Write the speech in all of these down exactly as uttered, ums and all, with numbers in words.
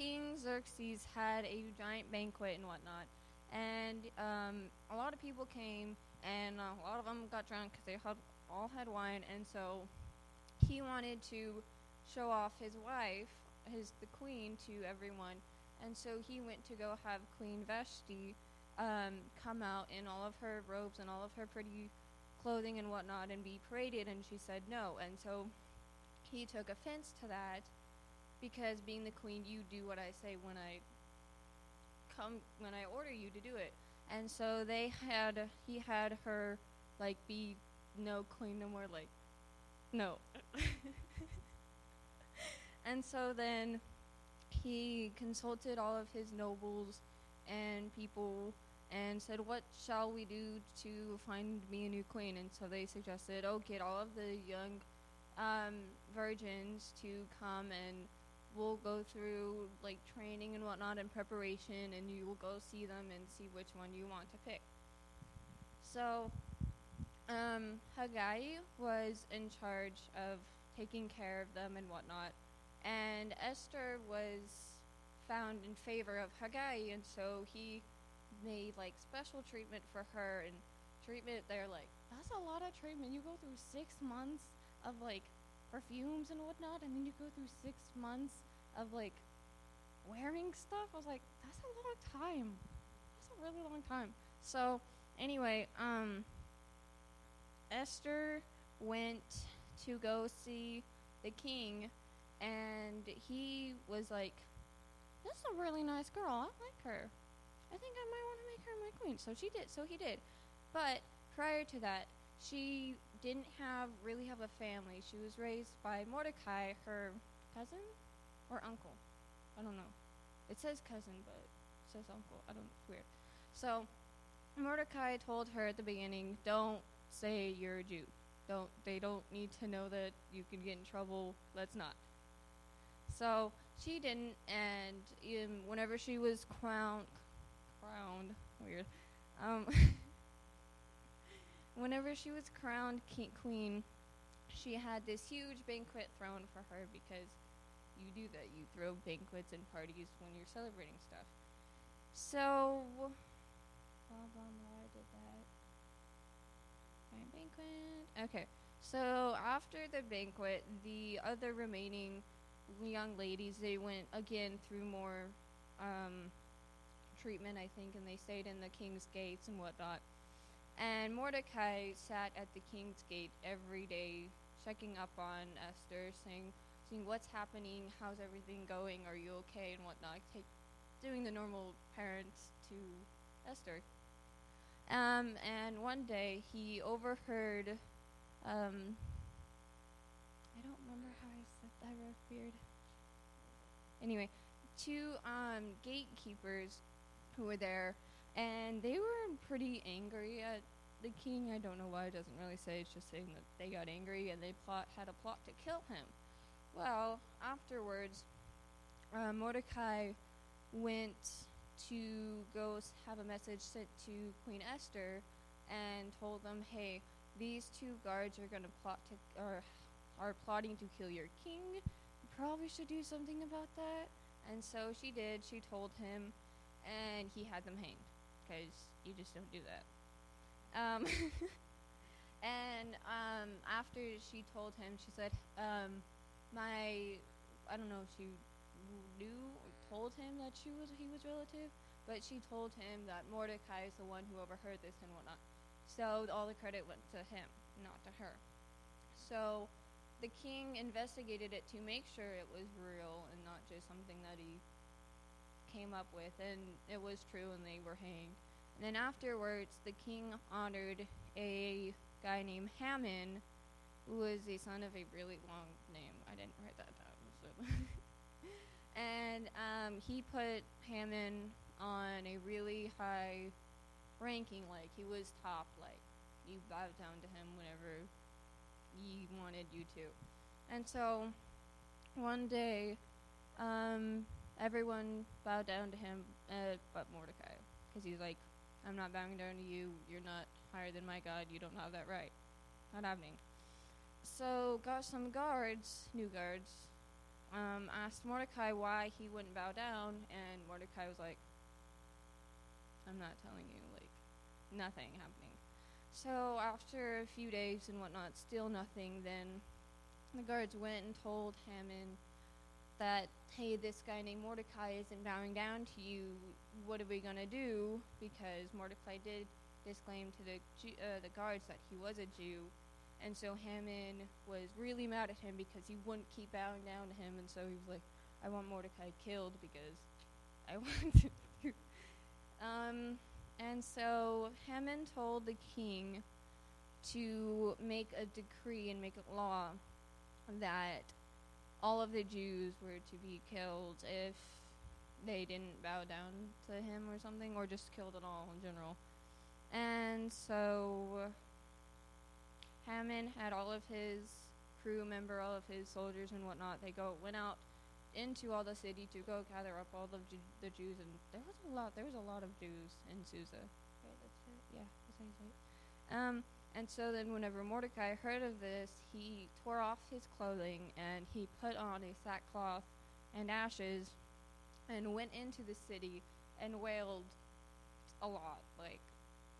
King Xerxes had a giant banquet and whatnot, and um, a lot of people came, and a lot of them got drunk because they had, all had wine, and so he wanted to show off his wife, his the queen, to everyone, and so he went to go have Queen Vashti um, come out in all of her robes and all of her pretty clothing and whatnot and be paraded, and she said no, and so he took offense to that, because being the queen, you do what I say when I come, when I order you to do it. And so they had, he had her, like, be no queen no more, like, no. And so then he consulted all of his nobles and people and said, what shall we do to find me a new queen? And so they suggested, oh, get all of the young um, virgins to come, and we'll go through, like, training and whatnot and preparation, and you will go see them and see which one you want to pick. So um, Hagai was in charge of taking care of them and whatnot, and Esther was found in favor of Hagai, and so he made, like, special treatment for her, and treatment, they're like, that's a lot of treatment. You go through six months of, like, perfumes and whatnot, and then you go through six months of, like, wearing stuff. I was like, that's a long time. That's a really long time. So, anyway, um, Esther went to go see the king, and he was like, this is a really nice girl. I like her. I think I might want to make her my queen. So she did. So he did. But prior to that, she didn't have really have a family. She was raised by Mordecai, her cousin or uncle. I don't know. It says cousin, but it says uncle. I don't know. It's weird. So Mordecai told her at the beginning, don't say you're a Jew. Don't. They don't need to know that you can get in trouble. Let's not. So she didn't, and um, whenever she was crowned, crowned, weird, um, whenever she was crowned king, queen, she had this huge banquet thrown for her, because you do that. You throw banquets and parties when you're celebrating stuff. So, blah, blah, blah, did that. My banquet. Okay. So, after the banquet, the other remaining young ladies, they went again through more um, treatment, I think, and they stayed in the king's gates and whatnot. And Mordecai sat at the king's gate every day, checking up on Esther, saying, seeing what's happening, how's everything going, are you okay, and whatnot, Take, doing the normal parents to Esther. Um, and one day, he overheard, um, I don't remember how I said that, I wrote weird. Anyway, two um, gatekeepers who were there, and they were pretty angry at the king. I don't know why, it doesn't really say. It's just saying that they got angry and they plot had a plot to kill him. Well, afterwards, uh, Mordecai went to go have a message sent to Queen Esther and told them, hey, these two guards are going to plot to, or are plotting to kill your king. You probably should do something about that. And so she did. She told him, and he had them hanged. Because you just don't do that. Um, and um, after she told him, she said, um, my, I don't know if she knew or told him that she was he was relative, but she told him that Mordecai is the one who overheard this and whatnot. So all the credit went to him, not to her. So the king investigated it to make sure it was real and not just something that he came up with, and it was true, and they were hanged. And then afterwards, the king honored a guy named Haman, who was the son of a really long name. I didn't write that down. So. And um, he put Haman on a really high ranking, like he was top, like you bowed down to him whenever he wanted you to. And so one day, um, everyone bowed down to him, uh, but Mordecai, because he's like, I'm not bowing down to you, you're not higher than my God, you don't have that right. Not happening. So got some guards, new guards, um, asked Mordecai why he wouldn't bow down, and Mordecai was like, I'm not telling you, like, nothing happening. So after a few days and whatnot, still nothing, then the guards went and told Haman that, hey, this guy named Mordecai isn't bowing down to you. What are we going to do? Because Mordecai did disclaim to the uh, the guards that he was a Jew. And so Haman was really mad at him because he wouldn't keep bowing down to him. And so he was like, I want Mordecai killed because I want to do. Um, and so Haman told the king to make a decree and make a law that all of the Jews were to be killed if they didn't bow down to him or something, or just killed at all in general. And so Haman had all of his crew member, all of his soldiers and whatnot, they go went out into all the city to go gather up all of the, Ju- the Jews, and there was a lot, there was a lot of Jews in Susa. Right, that's right. Yeah, that sounds right. Um, and so then whenever Mordecai heard of this, he tore off his clothing, and he put on a sackcloth and ashes, and went into the city and wailed a lot, like,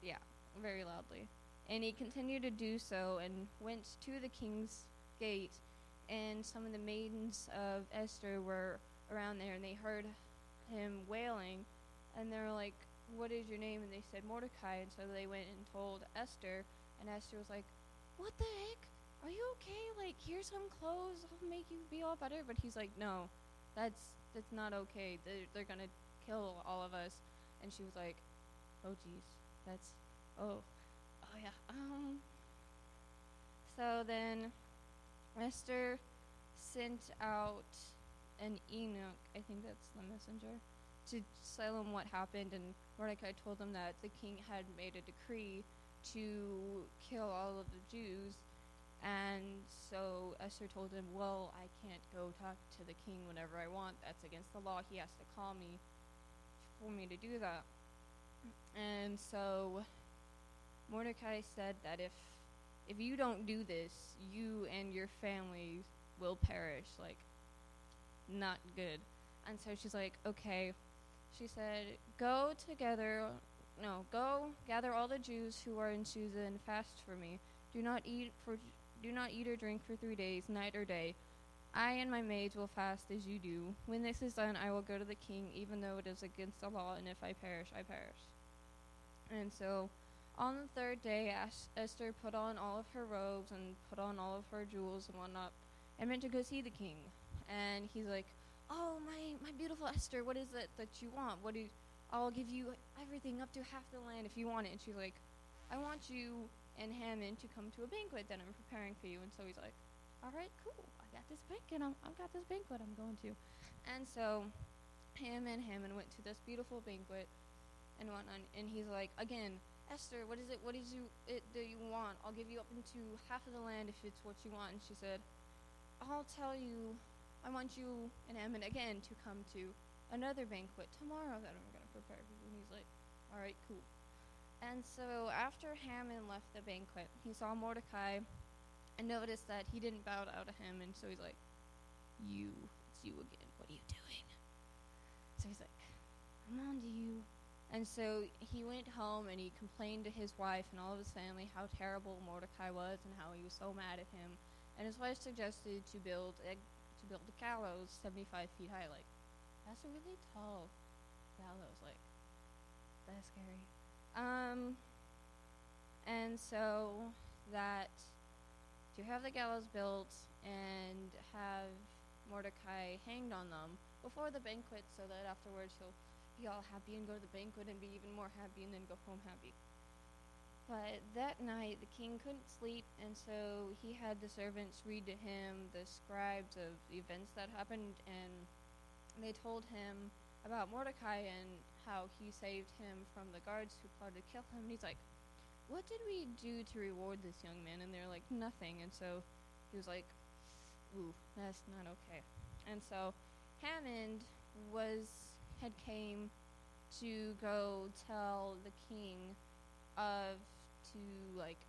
yeah, very loudly. And he continued to do so and went to the king's gate, and some of the maidens of Esther were around there, and they heard him wailing, and they were like, what is your name? And they said, Mordecai. And so they went and told Esther, and Esther was like, what the heck? Are you okay? Like, here's some clothes. I'll make you be all better. But he's like, no, that's that's not okay. They're, they're going to kill all of us. And she was like, oh, geez, that's, oh. Oh, yeah. Um, so then Esther sent out an Enoch, I think that's the messenger, to tell him what happened, and Mordecai told him that the king had made a decree to kill all of the Jews, and so Esther told him, well, I can't go talk to the king whenever I want. That's against the law. He has to call me for me to do that. And so Mordecai said that if if you don't do this, you and your family will perish, like, not good. And so she's like, okay. She said, go together, no, go gather all the Jews who are in Susa and fast for me. Do not eat for, do not eat or drink for three days, night or day. I and my maids will fast as you do. When this is done, I will go to the king, even though it is against the law, and if I perish, I perish. And so on the third day, As- Esther put on all of her robes and put on all of her jewels and whatnot, and went to go see the king. And he's like, oh, my, my beautiful Esther, what is it that you want? What do you, I'll give you everything up to half the land if you want it. And she's like, I want you and Haman to come to a banquet that I'm preparing for you. And so he's like, all right, cool. I got this banquet. I'm, I've got this banquet I'm going to. And so Haman, Haman went to this beautiful banquet and whatnot. And he's like, again, Esther, what is it? What is you? It, do you want? I'll give you up into half of the land if it's what you want. And she said, I'll tell you, I want you and Haman again to come to another banquet tomorrow that I'm going to prepare for you. And he's like, all right, cool. And so after Haman left the banquet, he saw Mordecai and noticed that he didn't bow down to him. And so he's like, you, it's you again. What are you doing? So he's like, I'm on to you. And so he went home, and he complained to his wife and all of his family how terrible Mordecai was and how he was so mad at him. And his wife suggested to build a, to build a gallows seventy-five feet high. Like, that's a really tall gallows. Like, that's scary. Um, and so that to have the gallows built and have Mordecai hanged on them before the banquet, so that afterwards he'll be all happy and go to the banquet and be even more happy and then go home happy. But that night the king couldn't sleep, and so he had the servants read to him the scribes of the events that happened, and they told him about Mordecai and how he saved him from the guards who plotted to kill him. And he's like, what did we do to reward this young man? And they're like, nothing. And so he was like, ooh, that's not okay. And so Hammond was had came to go tell the king of to, like,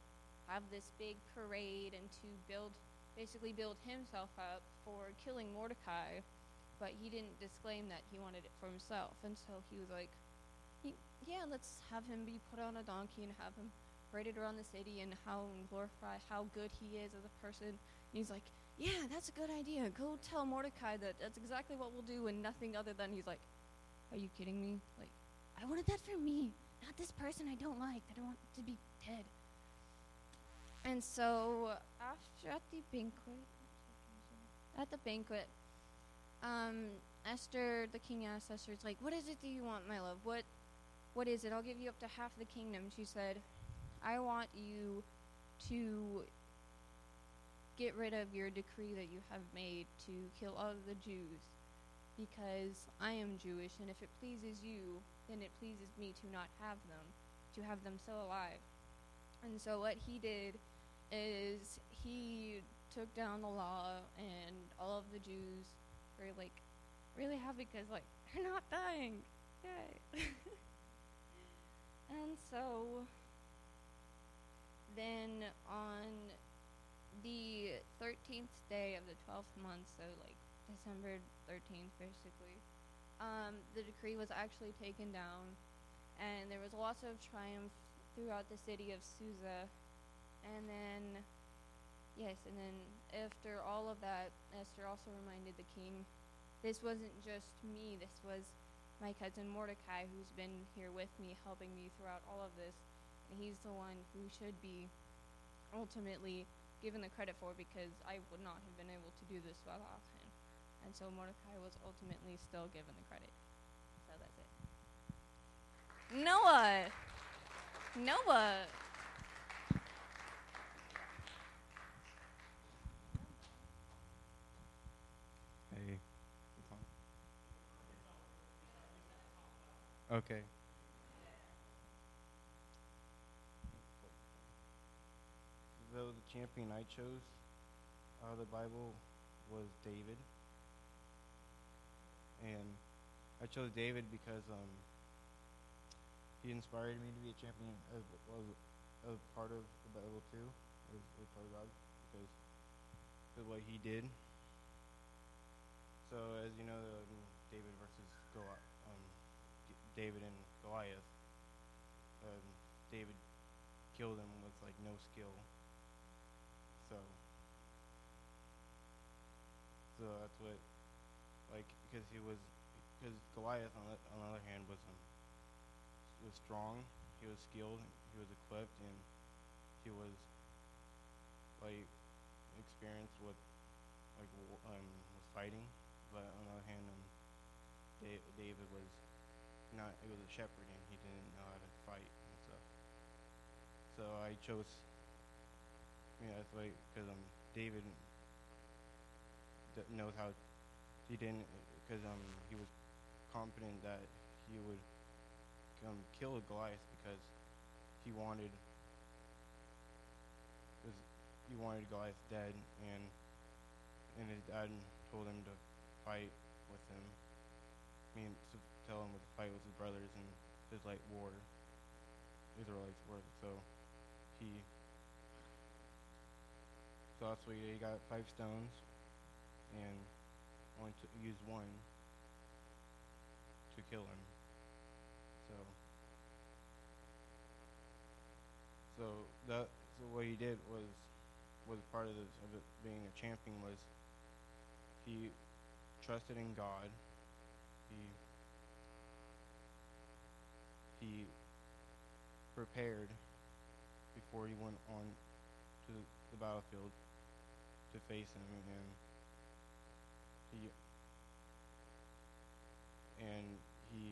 have this big parade and to build, basically build himself up for for killing Mordecai, but he didn't disclaim that he wanted it for himself. And so he was like, yeah, let's have him be put on a donkey and have him paraded around the city and how and glorify how good he is as a person. And he's like, yeah, that's a good idea. Go tell Mordecai that that's exactly what we'll do and nothing other than. He's like, are you kidding me? Like, I wanted that for me, not this person I don't like that I want to be dead. And so after at the banquet, at the banquet, um, Esther, the king asked Esther, it's like, what is it that you want, my love? What, what is it? I'll give you up to half the kingdom. She said, I want you to get rid of your decree that you have made to kill all of the Jews, because I am Jewish, and if it pleases you, then it pleases me to not have them, to have them still alive. And so what he did is he took down the law, and all of the Jews were, like, really happy because, like, they're not dying. Yay. And so then on the thirteenth day of the twelfth month, so, like, December thirteenth, basically, um, the decree was actually taken down, and there was lots of triumph throughout the city of Susa. And then, yes, and then after all of that, Esther also reminded the king, this wasn't just me, this was my cousin Mordecai, who's been here with me, helping me throughout all of this, and he's the one who should be ultimately given the credit for, because I would not have been able to do this without him. And so Mordecai was ultimately still given the credit. So that's it. Noah! Noah! Hey. Okay. Though the champion I chose out of the Bible was David. And I chose David because um, he inspired me to be a champion as, as, as part of the Bible too, as, as part of God, because of what he did. So as you know, um, David versus Goliath, um, D- David and Goliath, um, David killed him with like no skill. So, so that's what. Like, because he was, because Goliath, on the, on the other hand, was um, was strong, he was skilled, he was equipped, and he was, like, experienced with, like, um, was fighting. But on the other hand, um, David, David was not, he was a shepherd, and he didn't know how to fight and stuff. So I chose, you know, that's why, because um, David knows how to, he didn't, because um, he was confident that he would um, kill Goliath because he wanted was he wanted Goliath dead, and and his dad told him to fight with him. I mean, to tell him what to fight with his brothers and his like war, Israelites war. So he so that's what he, he got five stones and only to use one to kill him. So, so that so what he did was was part of, the, of it being a champion was he trusted in God. He he prepared before he went on to the battlefield to face him and. He, and he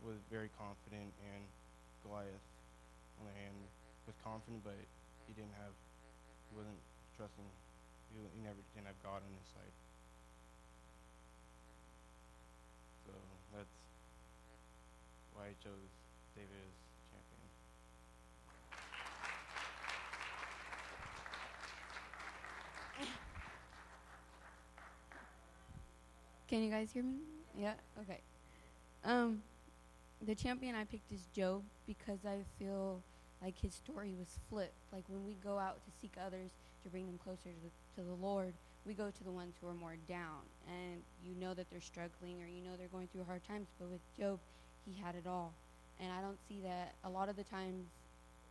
was very confident, and Goliath, on the hand, was confident, but he didn't have, he wasn't trusting, he, he never didn't have God on his side. So that's why I chose David as champion. Can you guys hear me? Yeah? Okay. Um, the champion I picked is Job because I feel like his story was flipped. Like when we go out to seek others to bring them closer to the, to the Lord, we go to the ones who are more down. And you know that they're struggling, or you know they're going through hard times. But with Job, he had it all. And I don't see that. A lot of the times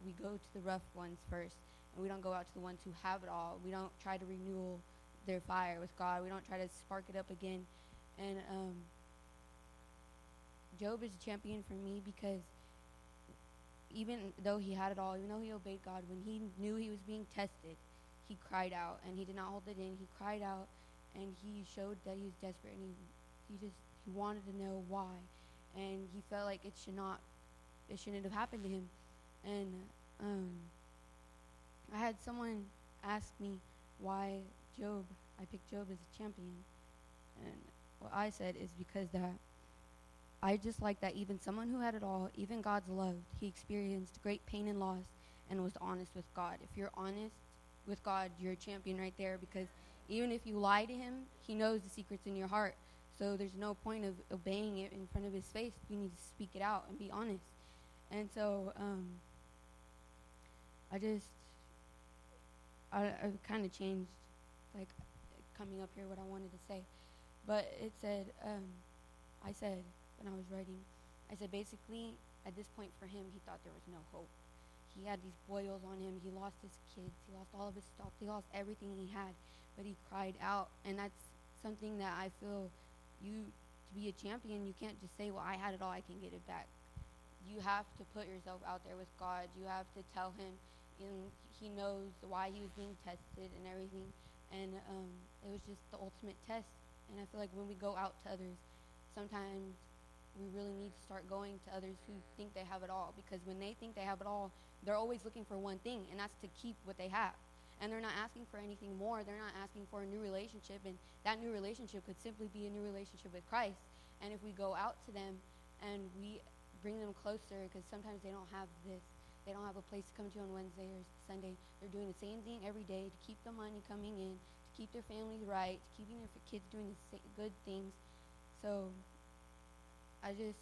we go to the rough ones first, and we don't go out to the ones who have it all. We don't try to renew their fire with God. We don't try to spark it up again. And um, Job is a champion for me because even though he had it all, even though he obeyed God, when he knew he was being tested, he cried out, and he did not hold it in. He cried out, and he showed that he was desperate, and he, he just he wanted to know why, and he felt like it should not, it shouldn't have happened to him. And um, I had someone ask me why Job, I picked Job as a champion, and what I said is because that I just like that even someone who had it all, even God's love, he experienced great pain and loss and was honest with God. If you're honest with God, you're a champion right there, because even if you lie to him, he knows the secrets in your heart. So there's no point of obeying it in front of his face. You need to speak it out and be honest. And so um, I just, I, I kind of changed, like, coming up here what I wanted to say. But it said, um, I said, when I was writing, I said basically at this point for him, he thought there was no hope. He had these boils on him. He lost his kids. He lost all of his stuff. He lost everything he had, but he cried out. And that's something that I feel you, to be a champion, you can't just say, well, I had it all, I can get it back. You have to put yourself out there with God. You have to tell him, and he knows why he was being tested and everything. And um, it was just the ultimate test. And I feel like when we go out to others, sometimes we really need to start going to others who think they have it all, because when they think they have it all, they're always looking for one thing, and that's to keep what they have. And they're not asking for anything more. They're not asking for a new relationship, and that new relationship could simply be a new relationship with Christ. And if we go out to them and we bring them closer, because sometimes they don't have this. They don't have a place to come to on Wednesday or Sunday. They're doing the same thing every day to keep the money coming in, to keep their families right, to keeping their kids doing the good things. So I just,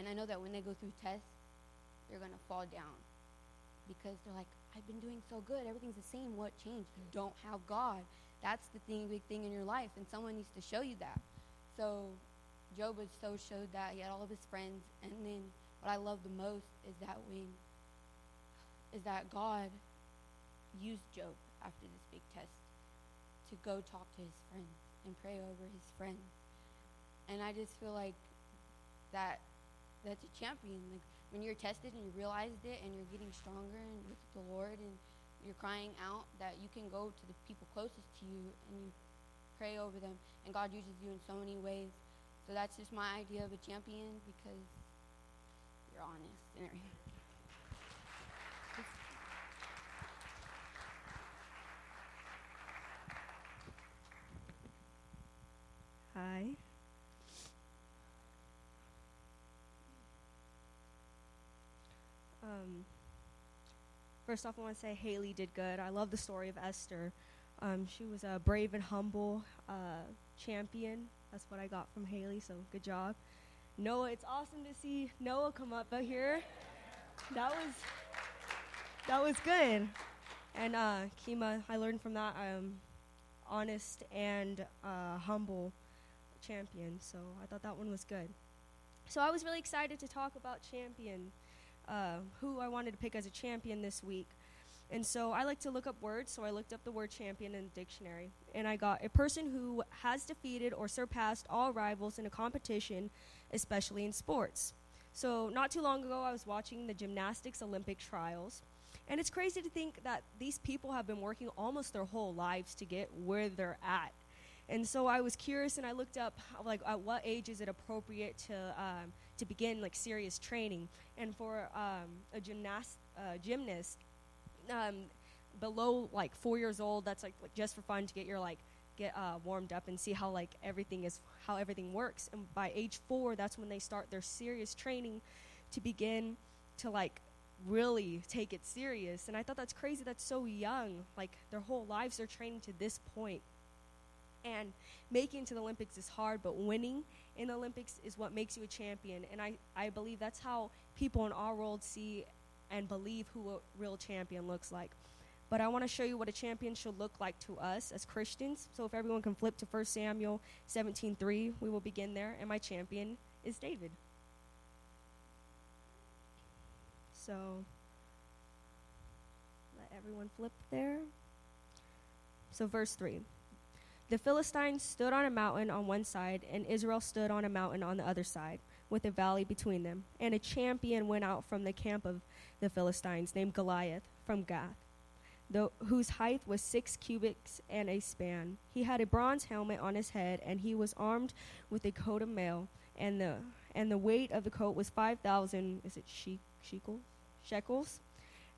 and I know that when they go through tests, they're going to fall down, because they're like, I've been doing so good. Everything's the same. What changed? You don't have God. That's the thing, big thing in your life, and someone needs to show you that. So Job was so showed that. He had all of his friends. And then what I love the most is that when, is that God used Job after this big test to go talk to his friends and pray over his friends. And I just feel like that that's a champion. Like, when you're tested and you realized it and you're getting stronger and with the Lord and you're crying out, that you can go to the people closest to you and you pray over them, and God uses you in so many ways. So that's just my idea of a champion, because you're honest and everything. Hi. Um, first off, I want to say Haley did good. I love the story of Esther. Um, she was a brave and humble uh, champion. That's what I got from Haley, so good job. Noah, it's awesome to see Noah come up out here. That was that was good. And uh, Kima, I learned from that. Um, honest and uh, humble champion. So I thought that one was good. So I was really excited to talk about champion. Uh, who I wanted to pick as a champion this week. And so I like to look up words, so I looked up the word champion in the dictionary, and I got a person who has defeated or surpassed all rivals in a competition, especially in sports. So not too long ago, I was watching the gymnastics Olympic trials, and it's crazy to think that these people have been working almost their whole lives to get where they're at. And so I was curious, and I looked up, like, at what age is it appropriate to um, to begin, like, serious training. And for um, a gymnast, uh, gymnast um, below, like, four years old, that's, like, like, just for fun to get your, like, get uh, warmed up and see how, like, everything is, how everything works. And by age four, that's when they start their serious training to begin to, like, really take it serious. And I thought that's crazy. That's so young. Like, their whole lives they're training to this point. And making it to the Olympics is hard, but winning in the Olympics is what makes you a champion. And I, I believe that's how people in our world see and believe who a real champion looks like. But I want to show you what a champion should look like to us as Christians. So if everyone can flip to First Samuel seventeen three, we will begin there. And my champion is David. So let everyone flip there. So verse three. The Philistines stood on a mountain on one side, and Israel stood on a mountain on the other side, with a valley between them. And a champion went out from the camp of the Philistines, named Goliath, from Gath, though, whose height was six cubits and a span. He had a bronze helmet on his head, and he was armed with a coat of mail, and the and the weight of the coat was five thousand. Is it she, shekel, shekels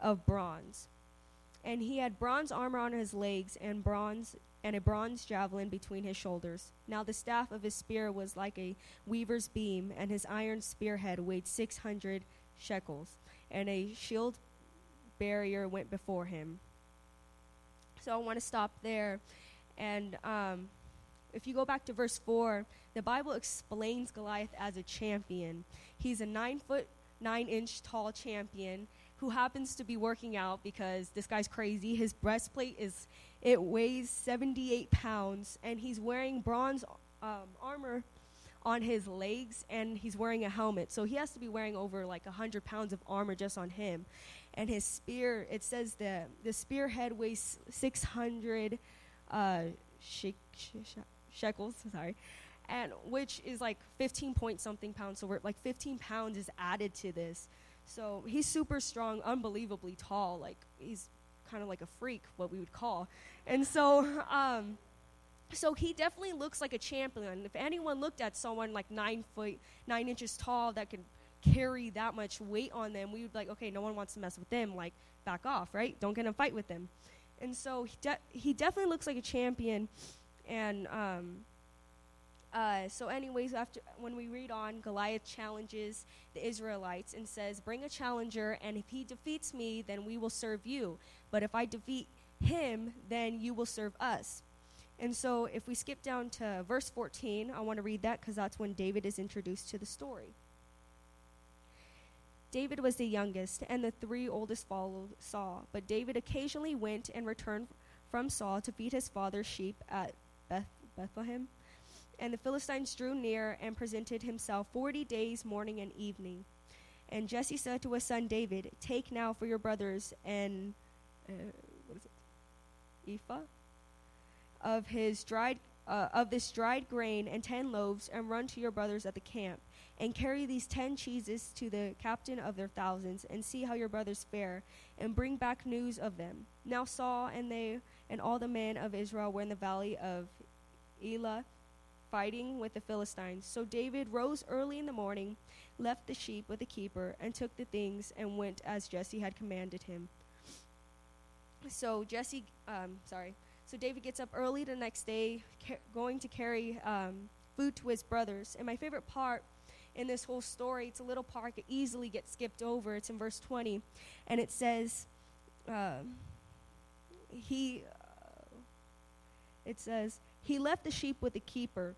of bronze? And he had bronze armor on his legs, and bronze. and a bronze javelin between his shoulders. Now the staff of his spear was like a weaver's beam, and his iron spearhead weighed six hundred shekels, and a shield barrier went before him. So I want to stop there. And um, if you go back to verse four, the Bible explains Goliath as a champion. He's a nine foot, nine inch tall champion who happens to be working out because this guy's crazy. His breastplate is... It weighs seventy-eight pounds, and he's wearing bronze um, armor on his legs, and he's wearing a helmet. So he has to be wearing over like one hundred pounds of armor just on him. And his spear, it says that the spearhead weighs six hundred uh, she- she- shekels, sorry, and which is like fifteen point something pounds. So we're like fifteen pounds is added to this. So he's super strong, unbelievably tall. Like he's kind of like a freak, what we would call. And so um, so he definitely looks like a champion. If anyone looked at someone like nine foot, nine inches tall that could carry that much weight on them, we would be like, okay, no one wants to mess with them. Like, back off, right? Don't get in a fight with them. And so he, de- he definitely looks like a champion. And um, uh, so anyways, after when we read on, Goliath challenges the Israelites and says, bring a challenger, and if he defeats me, then we will serve you. But if I defeat him, then you will serve us. And so if we skip down to verse fourteen, I want to read that because that's when David is introduced to the story. David was the youngest, and the three oldest followed Saul. But David occasionally went and returned from Saul to feed his father's sheep at Beth- Bethlehem. And the Philistines drew near and presented himself forty days, morning and evening. And Jesse said to his son David, take now for your brothers and... Uh, what is it? Ephah of his dried uh, of this dried grain and ten loaves, and run to your brothers at the camp, and carry these ten cheeses to the captain of their thousands, and see how your brothers fare, and bring back news of them. Now Saul and they and all the men of Israel were in the valley of Elah, fighting with the Philistines. So David rose early in the morning, left the sheep with the keeper, and took the things and went as Jesse had commanded him. So Jesse, um, sorry. So David gets up early the next day, ca- going to carry um, food to his brothers. And my favorite part in this whole story, it's a little part that easily gets skipped over. It's in verse twenty, and it says, uh, "He." Uh, it says he left the sheep with the keeper.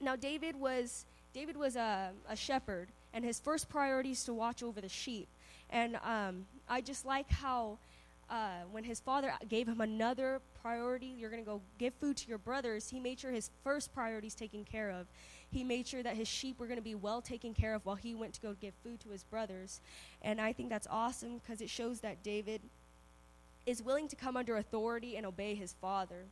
Now David was David was a, a shepherd, and his first priority is to watch over the sheep. And um, I just like how. Uh, when his father gave him another priority, you're going to go give food to your brothers, he made sure his first priority is taken care of. He made sure that his sheep were going to be well taken care of while he went to go give food to his brothers. And I think that's awesome because it shows that David is willing to come under authority and obey his father.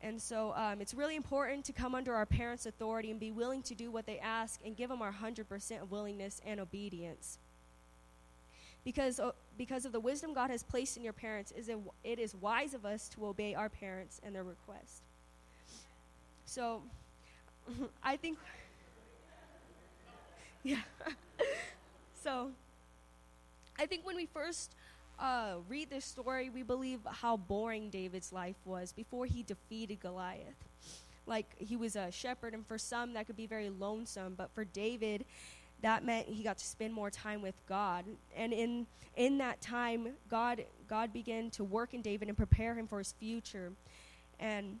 And so um, it's really important to come under our parents' authority and be willing to do what they ask and give them our one hundred percent of willingness and obedience. Because uh, because of the wisdom God has placed in your parents, is it, it is wise of us to obey our parents and their request. So, I think, yeah. So, I think when we first uh, read this story, we believe how boring David's life was before he defeated Goliath. Like, he was a shepherd, and for some that could be very lonesome, but for David, that meant he got to spend more time with God. And in in that time, God God began to work in David and prepare him for his future. And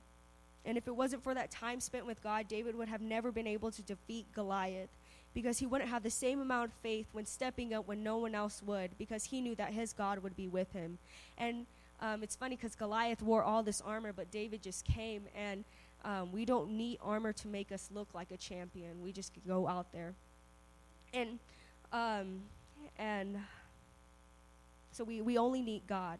and if it wasn't for that time spent with God, David would have never been able to defeat Goliath because he wouldn't have the same amount of faith when stepping up when no one else would, because he knew that his God would be with him. And Um, it's funny because Goliath wore all this armor, but David just came, and um, we don't need armor to make us look like a champion. We just go out there. And um, and so we, we only need God.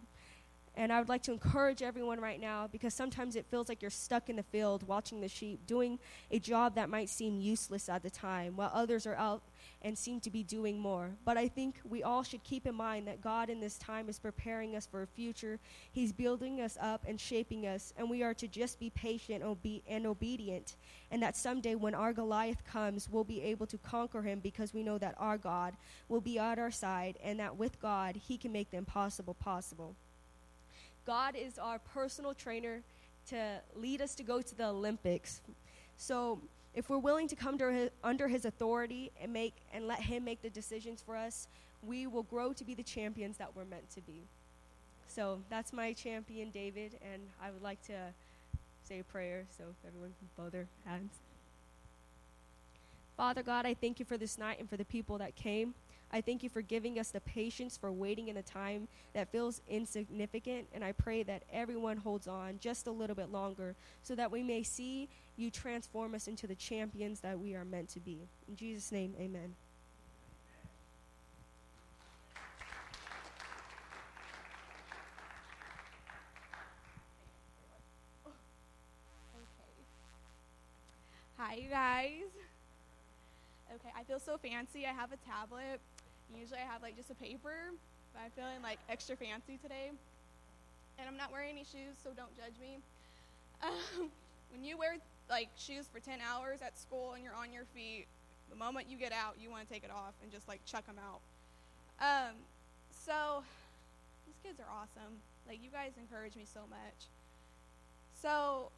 And I would like to encourage everyone right now, because sometimes it feels like you're stuck in the field watching the sheep, doing a job that might seem useless at the time, while others are out and seem to be doing more. But I think we all should keep in mind that God in this time is preparing us for a future. He's building us up and shaping us, and we are to just be patient obe- and obedient, and that someday when our Goliath comes, we'll be able to conquer him because we know that our God will be at our side, and that with God, he can make the impossible possible. God is our personal trainer to lead us to go to the Olympics. So if we're willing to come to his, under his authority and make and let him make the decisions for us, we will grow to be the champions that we're meant to be. So that's my champion, David, and I would like to say a prayer so everyone can bow their hands. Father God, I thank you for this night and for the people that came. I thank you for giving us the patience for waiting in a time that feels insignificant, and I pray that everyone holds on just a little bit longer so that we may see you transform us into the champions that we are meant to be. In Jesus' name, amen. Okay. Hi, you guys. Okay, I feel so fancy. I have a tablet. Usually I have, like, just a paper, but I'm feeling, like, extra fancy today. And I'm not wearing any shoes, so don't judge me. Um, when you wear, like, shoes for ten hours at school and you're on your feet, the moment you get out, you want to take it off and just, like, chuck them out. Um, so these kids are awesome. Like, you guys encourage me so much. So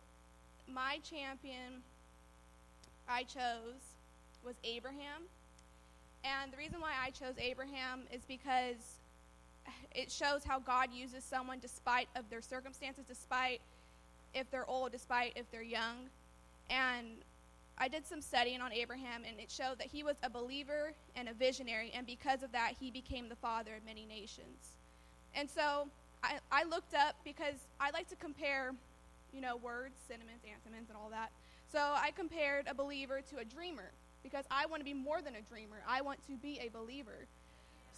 my champion I chose was Abraham. And the reason why I chose Abraham is because it shows how God uses someone despite of their circumstances, despite if they're old, despite if they're young. And I did some studying on Abraham, and it showed that he was a believer and a visionary, and because of that, he became the father of many nations. And so I, I looked up, because I like to compare, you know, words, synonyms, antonyms, and all that. So I compared a believer to a dreamer, because I want to be more than a dreamer. I want to be a believer.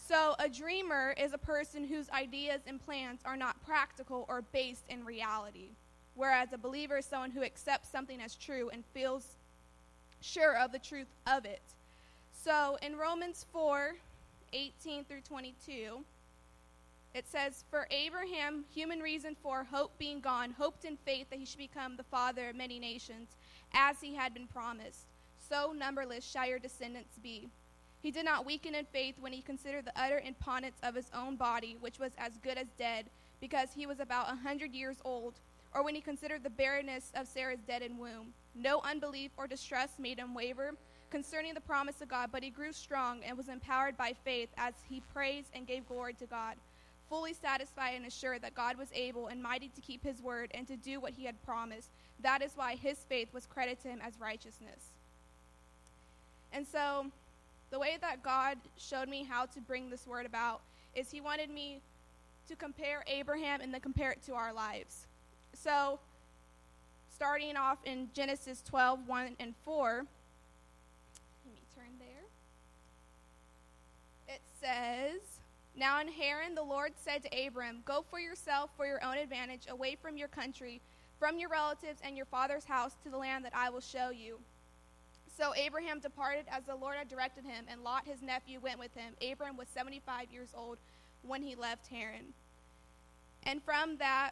So a dreamer is a person whose ideas and plans are not practical or based in reality, whereas a believer is someone who accepts something as true and feels sure of the truth of it. So in Romans four, eighteen through twenty-two, it says, "For Abraham, human reason for hope being gone, hoped in faith that he should become the father of many nations, as he had been promised. So numberless shall your descendants be. He did not weaken in faith when he considered the utter impotence of his own body, which was as good as dead, because he was about a hundred years old, or when he considered the barrenness of Sarah's deadened womb. No unbelief or distrust made him waver concerning the promise of God, but he grew strong and was empowered by faith as he praised and gave glory to God, fully satisfied and assured that God was able and mighty to keep his word and to do what he had promised. That is why his faith was credited to him as righteousness." And so the way that God showed me how to bring this word about is he wanted me to compare Abraham and then compare it to our lives. So starting off in Genesis twelve, one and four, let me turn there. It says, "Now in Haran the Lord said to Abram, go for yourself for your own advantage away from your country, from your relatives and your father's house to the land that I will show you. So Abraham departed as the Lord had directed him, and Lot his nephew went with him. Abram was seventy-five years old when he left Haran." And from that,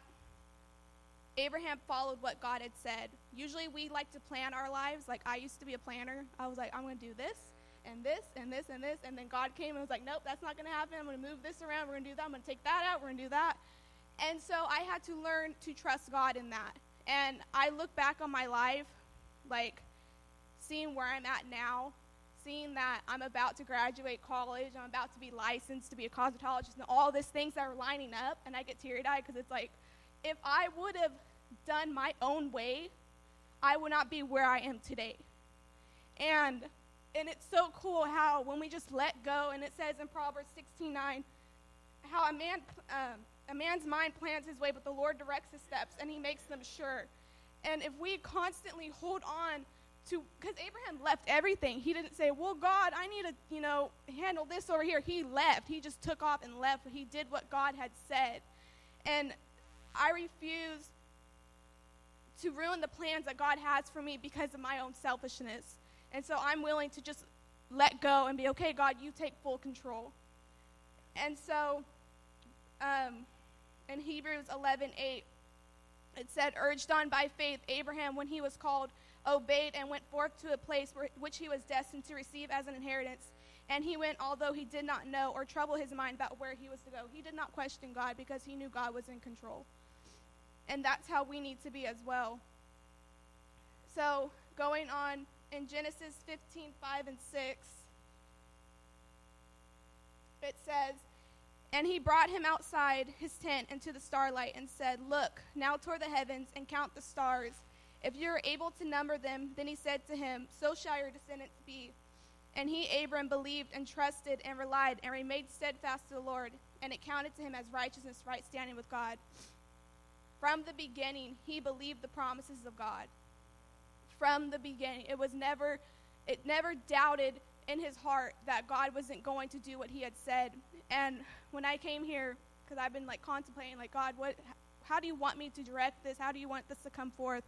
Abraham followed what God had said. Usually we like to plan our lives. Like, I used to be a planner. I was like, I'm going to do this, and this, and this, and this. And then God came and was like, nope, that's not going to happen. I'm going to move this around. We're going to do that. I'm going to take that out. We're going to do that. And so I had to learn to trust God in that. And I look back on my life, like, seeing where I'm at now, seeing that I'm about to graduate college, I'm about to be licensed to be a cosmetologist, and all these things that are lining up, and I get teary-eyed because it's like, if I would have done my own way, I would not be where I am today. And and it's so cool how when we just let go, and it says in Proverbs sixteen nine, how a man um, A man's mind plans his way, but the Lord directs his steps, and he makes them sure. And if we constantly hold on to, because Abraham left everything. He didn't say, well, God, I need to, you know, handle this over here. He left. He just took off and left. He did what God had said. And I refuse to ruin the plans that God has for me because of my own selfishness. And so I'm willing to just let go and be, okay, God, you take full control. And so um, in Hebrews eleven eight, it said, urged on by faith, Abraham, when he was called, obeyed and went forth to a place where, which he was destined to receive as an inheritance. And he went, although he did not know or trouble his mind about where he was to go. He did not question God because he knew God was in control. And that's how we need to be as well. So going on in Genesis fifteen, five and six, it says, and he brought him outside his tent into the starlight and said, look, now toward the heavens and count the stars. If you are able to number them, then he said to him, so shall your descendants be. And he, Abram, believed and trusted and relied and remained steadfast to the Lord, and it counted to him as righteousness, right standing with God. From the beginning, he believed the promises of God. From the beginning. It was never, it never doubted in his heart that God wasn't going to do what he had said. And when I came here, because I've been like contemplating, like, God, what, how do you want me to direct this? How do you want this to come forth?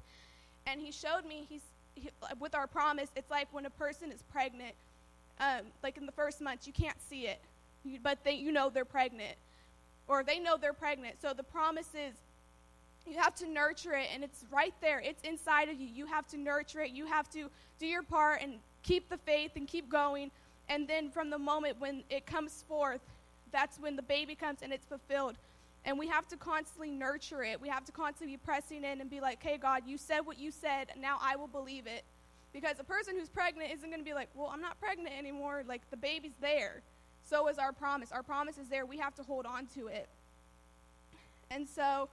And he showed me, he's he, with our promise, it's like when a person is pregnant, um, like in the first month, you can't see it, you, but they, you know they're pregnant, or they know they're pregnant. So the promise is, you have to nurture it, and it's right there. It's inside of you. You have to nurture it. You have to do your part and keep the faith and keep going. And then from the moment when it comes forth, that's when the baby comes and it's fulfilled. And we have to constantly nurture it. We have to constantly be pressing in and be like, hey, God, you said what you said. Now I will believe it. Because a person who's pregnant isn't going to be like, well, I'm not pregnant anymore. Like, the baby's there. So is our promise. Our promise is there. We have to hold on to it. And so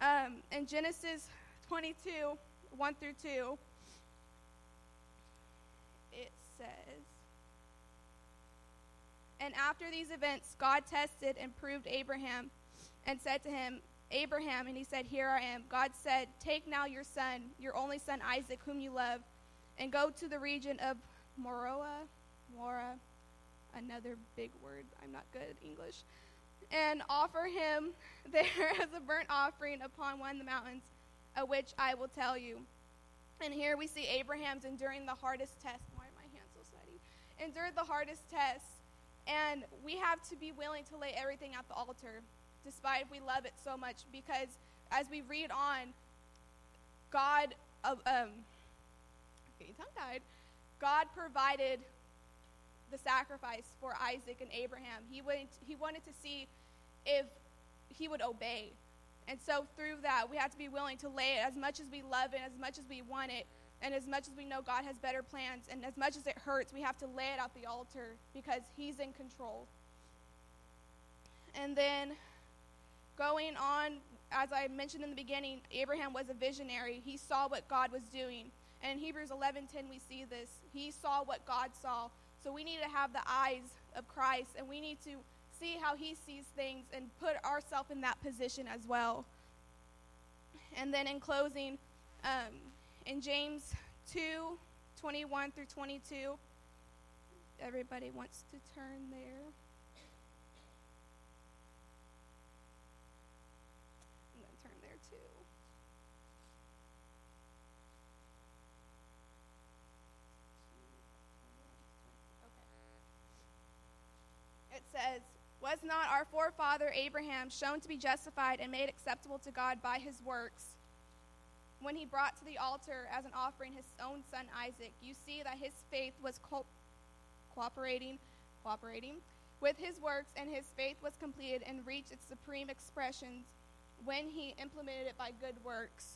um, in Genesis twenty-two, one through two, it says, and after these events, God tested and proved Abraham and said to him, Abraham, and he said, here I am. God said, take now your son, your only son Isaac, whom you love, and go to the region of Moriah, Moriah, another big word, I'm not good at English, and offer him there as a burnt offering upon one of the mountains, of which I will tell you. And here we see Abraham's enduring the hardest test. Why are my hands so sweaty? Endured the hardest test, and we have to be willing to lay everything at the altar, despite if we love it so much, because as we read on, God, um, getting tongue-tied, God provided the sacrifice for Isaac and Abraham. He went, He wanted to see if he would obey, and so through that, we have to be willing to lay it as much as we love it, as much as we want it, and as much as we know God has better plans, and as much as it hurts, we have to lay it at the altar because He's in control. And then, going on, as I mentioned in the beginning, Abraham was a visionary. He saw what God was doing. And in Hebrews eleven ten, we see this. He saw what God saw. So we need to have the eyes of Christ, and we need to see how He sees things and put ourselves in that position as well. And then in closing, um, in James two twenty-one through twenty-two, everybody wants to turn there. Says, was not our forefather Abraham shown to be justified and made acceptable to God by his works when he brought to the altar as an offering his own son Isaac? You see that his faith was co- cooperating, cooperating with his works, and his faith was completed and reached its supreme expressions when he implemented it by good works.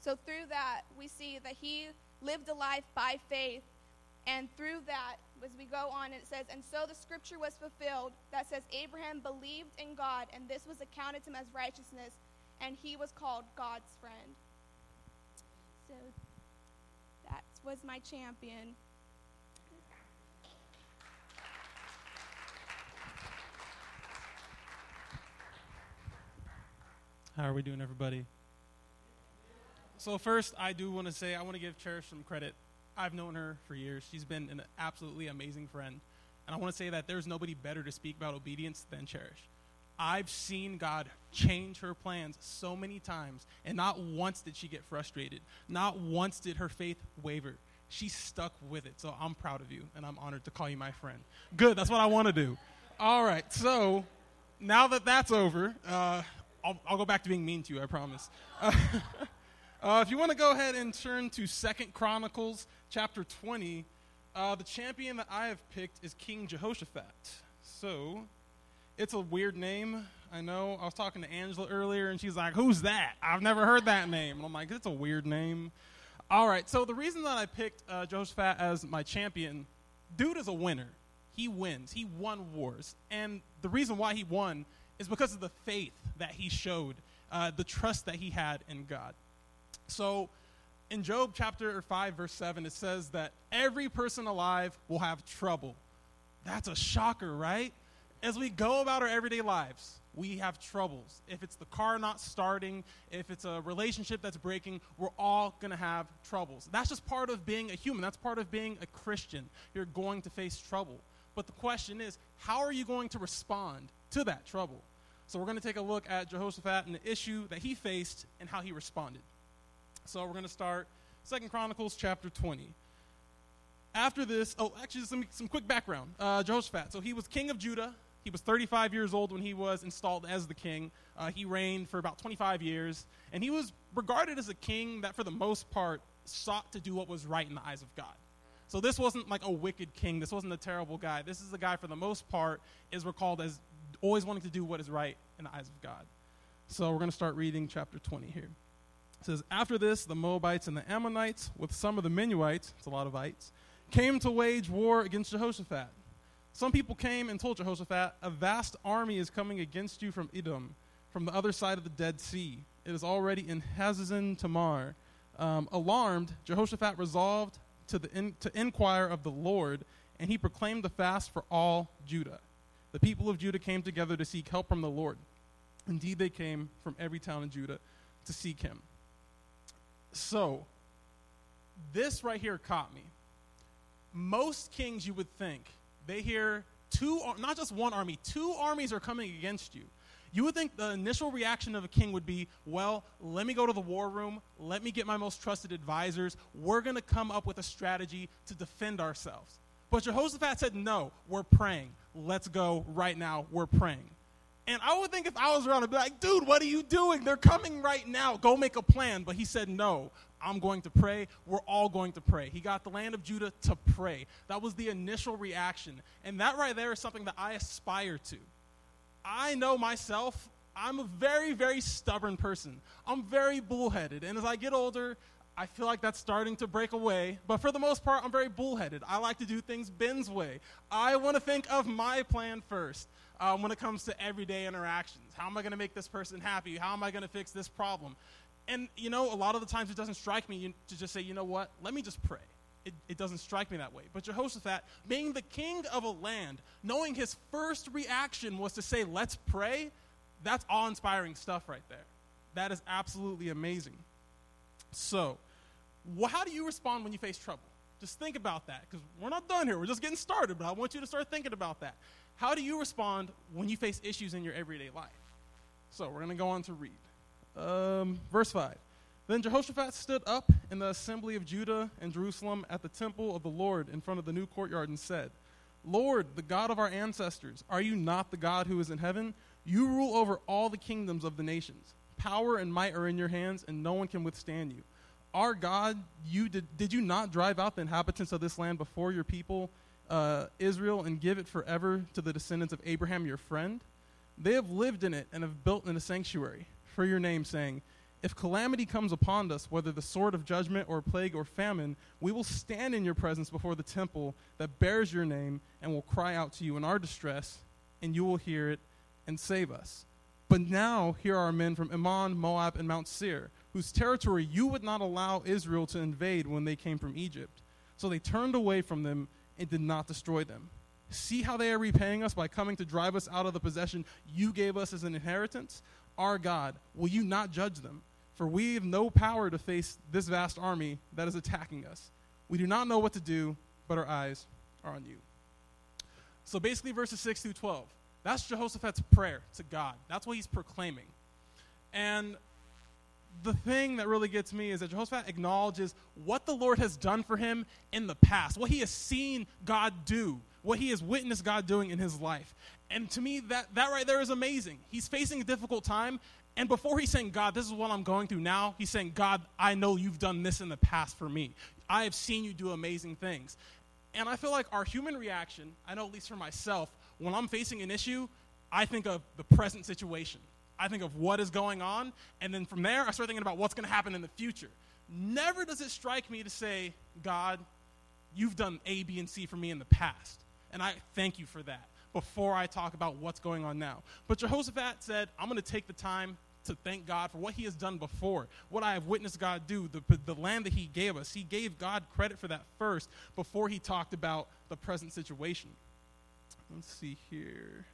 So through that, we see that he lived a life by faith. And through that, as we go on, it says, and so the scripture was fulfilled that says, Abraham believed in God, and this was accounted to him as righteousness, and he was called God's friend. So that was my champion. How are we doing, everybody? So first, I do want to say I want to give Cherish some credit. I've known her for years. She's been an absolutely amazing friend. And I want to say that there's nobody better to speak about obedience than Cherish. I've seen God change her plans so many times, and not once did she get frustrated. Not once did her faith waver. She stuck with it, so I'm proud of you, and I'm honored to call you my friend. Good, that's what I want to do. All right, so now that that's over, uh, I'll, I'll go back to being mean to you, I promise. Uh, uh, if you want to go ahead and turn to Second Chronicles chapter twenty, uh, the champion that I have picked is King Jehoshaphat. So it's a weird name, I know. I was talking to Angela earlier, and she's like, who's that? I've never heard that name. And I'm like, it's a weird name. All right, so the reason that I picked uh, Jehoshaphat as my champion, dude is a winner. He wins. He won wars. And the reason why he won is because of the faith that he showed, uh, the trust that he had in God. So in Job chapter five, verse seven, it says that every person alive will have trouble. That's a shocker, right? As we go about our everyday lives, we have troubles. If it's the car not starting, if it's a relationship that's breaking, we're all going to have troubles. That's just part of being a human. That's part of being a Christian. You're going to face trouble. But the question is, how are you going to respond to that trouble? So we're going to take a look at Jehoshaphat and the issue that he faced and how he responded. So we're going to start Second Chronicles chapter twenty. After this, oh, actually, some, some quick background. Uh, Jehoshaphat, so he was king of Judah. He was thirty-five years old when he was installed as the king. Uh, he reigned for about twenty-five years, and he was regarded as a king that, for the most part, sought to do what was right in the eyes of God. So this wasn't like a wicked king. This wasn't a terrible guy. This is a guy, for the most part, is recalled as always wanting to do what is right in the eyes of God. So we're going to start reading chapter twenty here. It says, after this, the Moabites and the Ammonites, with some of the Minuites, it's a lot of ites, came to wage war against Jehoshaphat. Some people came and told Jehoshaphat, a vast army is coming against you from Edom, from the other side of the Dead Sea. It is already in Hazazon Tamar. Um, alarmed, Jehoshaphat resolved to the in, to inquire of the Lord, and he proclaimed a fast for all Judah. The people of Judah came together to seek help from the Lord. Indeed, they came from every town in Judah to seek him. So, this right here caught me. Most kings, you would think, they hear two, not just one army, two armies are coming against you. You would think the initial reaction of a king would be, well, let me go to the war room. Let me get my most trusted advisors. We're going to come up with a strategy to defend ourselves. But Jehoshaphat said, no, we're praying. Let's go right now. We're praying. And I would think if I was around, I'd be like, dude, what are you doing? They're coming right now. Go make a plan. But he said, no, I'm going to pray. We're all going to pray. He got the land of Judah to pray. That was the initial reaction. And that right there is something that I aspire to. I know myself, I'm a very, very stubborn person. I'm very bullheaded. And as I get older, I feel like that's starting to break away. But for the most part, I'm very bullheaded. I like to do things Ben's way. I want to think of my plan first. Um, when it comes to everyday interactions. How am I going to make this person happy? How am I going to fix this problem? And, you know, a lot of the times it doesn't strike me to just say, you know what, let me just pray. It, it doesn't strike me that way. But Jehoshaphat, being the king of a land, knowing his first reaction was to say, let's pray, that's awe-inspiring stuff right there. That is absolutely amazing. So, wh- how do you respond when you face trouble? Just think about that, because we're not done here. We're just getting started, but I want you to start thinking about that. How do you respond when you face issues in your everyday life? So we're going to go on to read. Um, verse five. Then Jehoshaphat stood up in the assembly of Judah and Jerusalem at the temple of the Lord in front of the new courtyard and said, Lord, the God of our ancestors, are you not the God who is in heaven? You rule over all the kingdoms of the nations. Power and might are in your hands, and no one can withstand you. Our God, you did, did you not drive out the inhabitants of this land before your people, Uh, Israel, and give it forever to the descendants of Abraham, your friend? They have lived in it and have built in a sanctuary for your name, saying, if calamity comes upon us, whether the sword of judgment or plague or famine, we will stand in your presence before the temple that bears your name and will cry out to you in our distress, and you will hear it and save us. But now here are men from Ammon, Moab, and Mount Seir, whose territory you would not allow Israel to invade when they came from Egypt. So they turned away from them and did not destroy them. See how they are repaying us by coming to drive us out of the possession you gave us as an inheritance? our God, will you not judge them? For we have no power to face this vast army that is attacking us. We do not know what to do, but our eyes are on you. So basically verses six through twelve, that's Jehoshaphat's prayer to God. That's what he's proclaiming. And the thing that really gets me is that Jehoshaphat acknowledges what the Lord has done for him in the past, what he has seen God do, what he has witnessed God doing in his life. And to me, that, that right there is amazing. He's facing a difficult time. And before he's saying, God, this is what I'm going through now, he's saying, God, I know you've done this in the past for me. I have seen you do amazing things. And I feel like our human reaction, I know at least for myself, when I'm facing an issue, I think of the present situation. I think of what is going on. And then from there, I start thinking about what's going to happen in the future. Never does it strike me to say, God, you've done A, B, and C for me in the past. And I thank you for that before I talk about what's going on now. But Jehoshaphat said, I'm going to take the time to thank God for what he has done before, what I have witnessed God do, the, the land that he gave us. He gave God credit for that first before he talked about the present situation. Let's see here.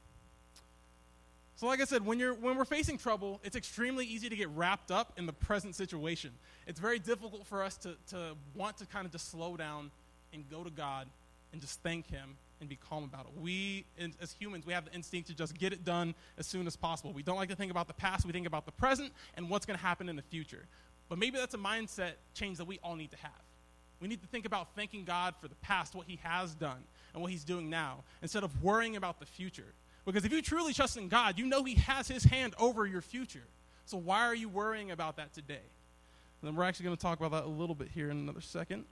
So like I said, when you're when we're facing trouble, it's extremely easy to get wrapped up in the present situation. It's very difficult for us to, to want to kind of just slow down and go to God and just thank him and be calm about it. We, as humans, we have the instinct to just get it done as soon as possible. We don't like to think about the past. We think about the present and what's going to happen in the future. But maybe that's a mindset change that we all need to have. We need to think about thanking God for the past, what he has done and what he's doing now, instead of worrying about the future. Because if you truly trust in God, you know he has his hand over your future. So why are you worrying about that today? And then we're actually going to talk about that a little bit here in another second.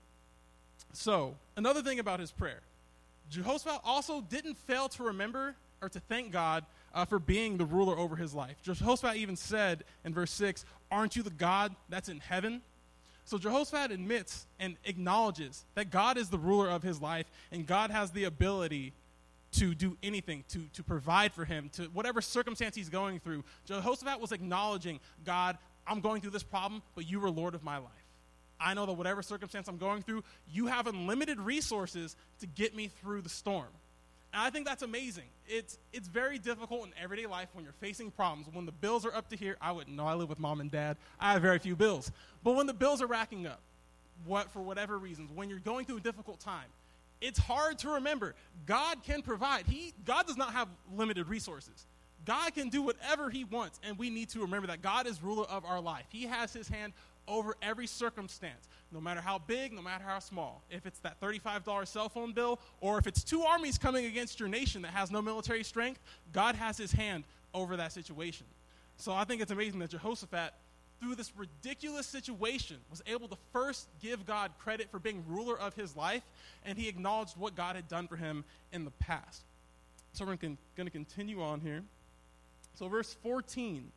So another thing about his prayer, Jehoshaphat also didn't fail to remember or to thank God uh, for being the ruler over his life. Jehoshaphat even said in verse six, aren't you the God that's in heaven? So Jehoshaphat admits and acknowledges that God is the ruler of his life, and God has the ability to do anything, to, to provide for him, to whatever circumstance he's going through. Jehoshaphat was acknowledging, God, I'm going through this problem, but you are Lord of my life. I know that whatever circumstance I'm going through, you have unlimited resources to get me through the storm. And I think that's amazing. It's it's very difficult in everyday life when you're facing problems. When the bills are up to here, I wouldn't know. I live with mom and dad. I have very few bills. But when the bills are racking up, what for whatever reasons, when you're going through a difficult time, it's hard to remember God can provide. He God does not have limited resources. God can do whatever he wants, and we need to remember that God is ruler of our life. He has his hand over every circumstance, no matter how big, no matter how small. If it's that thirty-five dollars cell phone bill, or if it's two armies coming against your nation that has no military strength, God has his hand over that situation. So I think it's amazing that Jehoshaphat, through this ridiculous situation, was able to first give God credit for being ruler of his life, and he acknowledged what God had done for him in the past. So we're going to continue on here. So verse fourteen.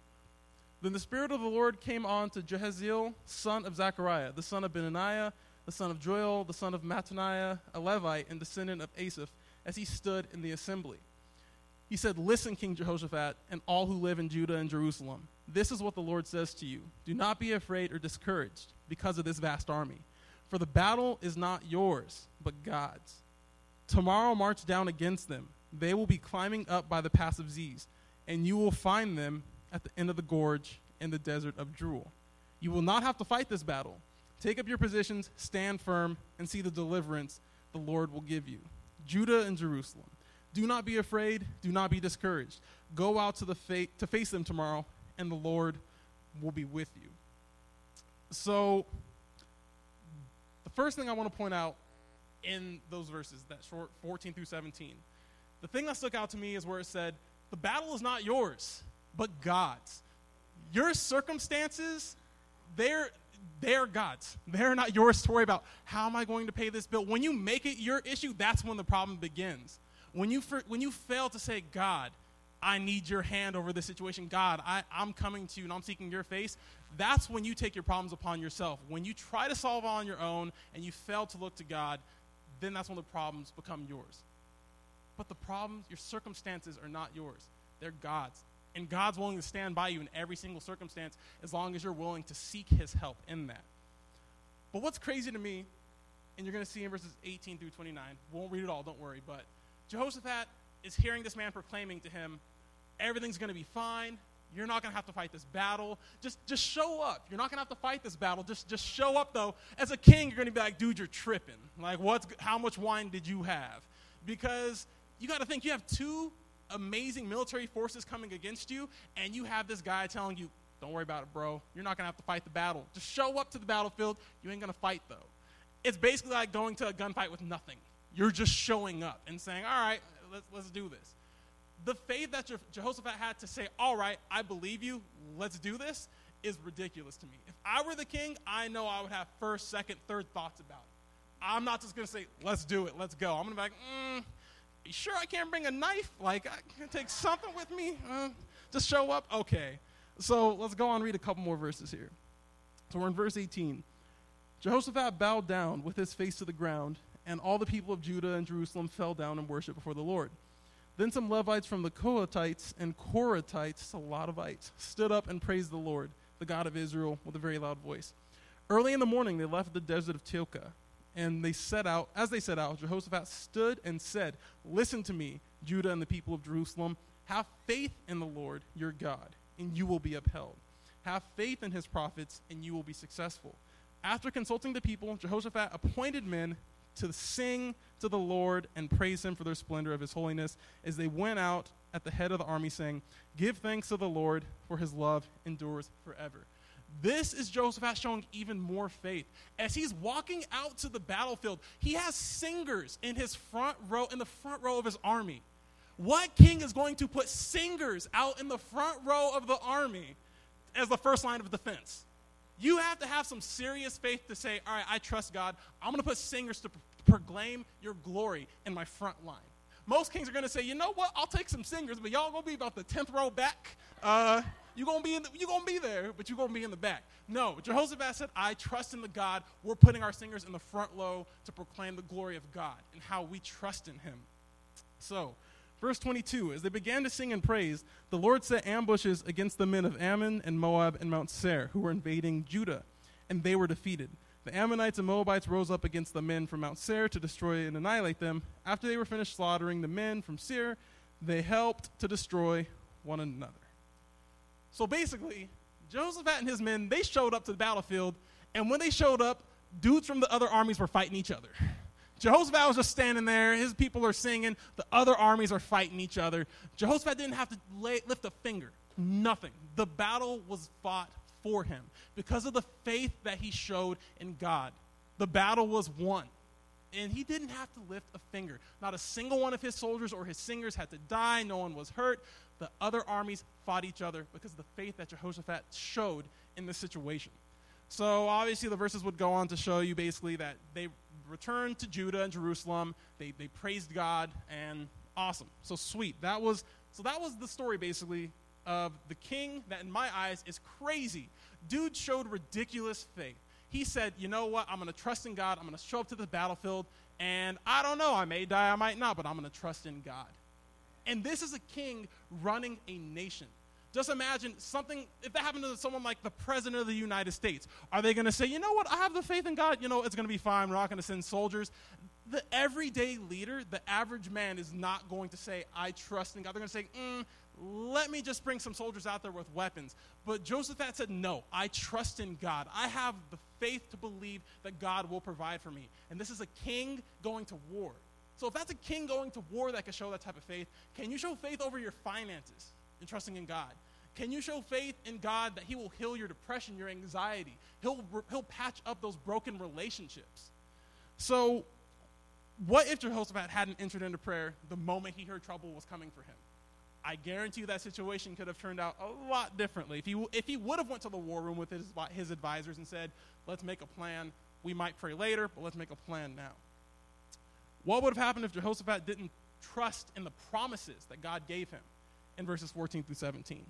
Then the Spirit of the Lord came on to Jehaziel, son of Zachariah, the son of Benaniah, the son of Joel, the son of Mattaniah, a Levite and descendant of Asaph, as he stood in the assembly. He said, listen, King Jehoshaphat, and all who live in Judah and Jerusalem. This is what the Lord says to you. Do not be afraid or discouraged because of this vast army, for the battle is not yours, but God's. Tomorrow march down against them. They will be climbing up by the pass of Ziz, and you will find them at the end of the gorge in the desert of Jewel. You will not have to fight this battle. Take up your positions, stand firm, and see the deliverance the Lord will give you. Judah and Jerusalem, do not be afraid, do not be discouraged. Go out to the fa- to face them tomorrow, and the Lord will be with you. So the first thing I want to point out in those verses, that short fourteen through seventeen, the thing that stuck out to me is where it said, the battle is not yours, but God's. Your circumstances, they're, they're God's. They're not yours to worry about. How am I going to pay this bill? When you make it your issue, that's when the problem begins. When you when you fail to say, God, I need your hand over this situation. God, I, I'm coming to you and I'm seeking your face. That's when you take your problems upon yourself. When you try to solve on your own and you fail to look to God, then that's when the problems become yours. But the problems, your circumstances are not yours. They're God's. And God's willing to stand by you in every single circumstance as long as you're willing to seek his help in that. But what's crazy to me, and you're going to see in verses eighteen through twenty-nine, we won't read it all, don't worry, but Jehoshaphat is hearing this man proclaiming to him, everything's going to be fine, You're not going to have to fight this battle. Just just show up. You're not going to have to fight this battle. Just just show up, though. As a king, you're going to be like, dude, you're tripping. Like, what's? How much wine did you have? Because you got to think, you have two amazing military forces coming against you, and you have this guy telling you, don't worry about it, bro. You're not going to have to fight the battle. Just show up to the battlefield. You ain't going to fight, though. It's basically like going to a gunfight with nothing. You're just showing up and saying, all right, let's, let's do this. The faith that Jehoshaphat had to say, all right, I believe you, let's do this, is ridiculous to me. If I were the king, I know I would have first, second, third thoughts about it. I'm not just going to say, let's do it, let's go. I'm going to be like, mm, you sure I can't bring a knife? Like, I can take something with me? Uh, just show up? Okay. So let's go on and read a couple more verses here. So we're in verse eighteen. Jehoshaphat bowed down with his face to the ground, and all the people of Judah and Jerusalem fell down and worshiped before the Lord. Then some Levites from the Kohathites and Korathites, a lot of ites, stood up and praised the Lord, the God of Israel, with a very loud voice. Early in the morning, they left the desert of Tilka, and they set out. As they set out, Jehoshaphat stood and said, listen to me, Judah and the people of Jerusalem. Have faith in the Lord your God, and you will be upheld. Have faith in his prophets, and you will be successful. After consulting the people, Jehoshaphat appointed men to sing to the Lord and praise him for their splendor of his holiness, as they went out at the head of the army, saying, give thanks to the Lord, for his love endures forever. This is Jehoshaphat showing even more faith. As he's walking out to the battlefield, he has singers in his front row, in the front row of his army. What king is going to put singers out in the front row of the army as the first line of defense? You have to have some serious faith to say, all right, I trust God. I'm going to put singers to pr- proclaim your glory in my front line. Most kings are going to say, you know what? I'll take some singers, but y'all going to be about the tenth row back. Uh, you're going to be in the, you're going to be there, but you're going to be in the back. No, Jehoshaphat said, I trust in the God. We're putting our singers in the front row to proclaim the glory of God and how we trust in him. So, verse twenty-two, as they began to sing and praise, the Lord set ambushes against the men of Ammon and Moab and Mount Seir, who were invading Judah, and they were defeated. The Ammonites and Moabites rose up against the men from Mount Seir to destroy and annihilate them. After they were finished slaughtering the men from Seir, they helped to destroy one another. So basically, Jehoshaphat and his men, they showed up to the battlefield, and when they showed up, dudes from the other armies were fighting each other. Jehoshaphat was just standing there. His people are singing. The other armies are fighting each other. Jehoshaphat didn't have to lay, lift a finger. Nothing. The battle was fought for him because of the faith that he showed in God. The battle was won. And he didn't have to lift a finger. Not a single one of his soldiers or his singers had to die. No one was hurt. The other armies fought each other because of the faith that Jehoshaphat showed in this situation. So obviously the verses would go on to show you basically that they returned to Judah and Jerusalem. They they praised God, and awesome. So sweet. That was so that was the story basically of the king that in my eyes is crazy. Dude showed ridiculous faith. He said, you know what? I'm going to trust in God. I'm going to show up to the battlefield, and I don't know. I may die. I might not, but I'm going to trust in God. And this is a king running a nation. Just imagine something, if that happened to someone like the president of the United States, are they going to say, you know what, I have the faith in God, you know, it's going to be fine, we're not going to send soldiers? The everyday leader, the average man, is not going to say, I trust in God. They're going to say, mm, let me just bring some soldiers out there with weapons. But Jehoshaphat said, no, I trust in God. I have the faith to believe that God will provide for me. And this is a king going to war. So if that's a king going to war that can show that type of faith, can you show faith over your finances and trusting in God? Can you show faith in God that he will heal your depression, your anxiety? He'll he'll patch up those broken relationships. So what if Jehoshaphat hadn't entered into prayer the moment he heard trouble was coming for him? I guarantee you that situation could have turned out a lot differently. If he, if he would have went to the war room with his, his advisors and said, let's make a plan. We might pray later, but let's make a plan now. What would have happened if Jehoshaphat didn't trust in the promises that God gave him in verses fourteen through seventeen?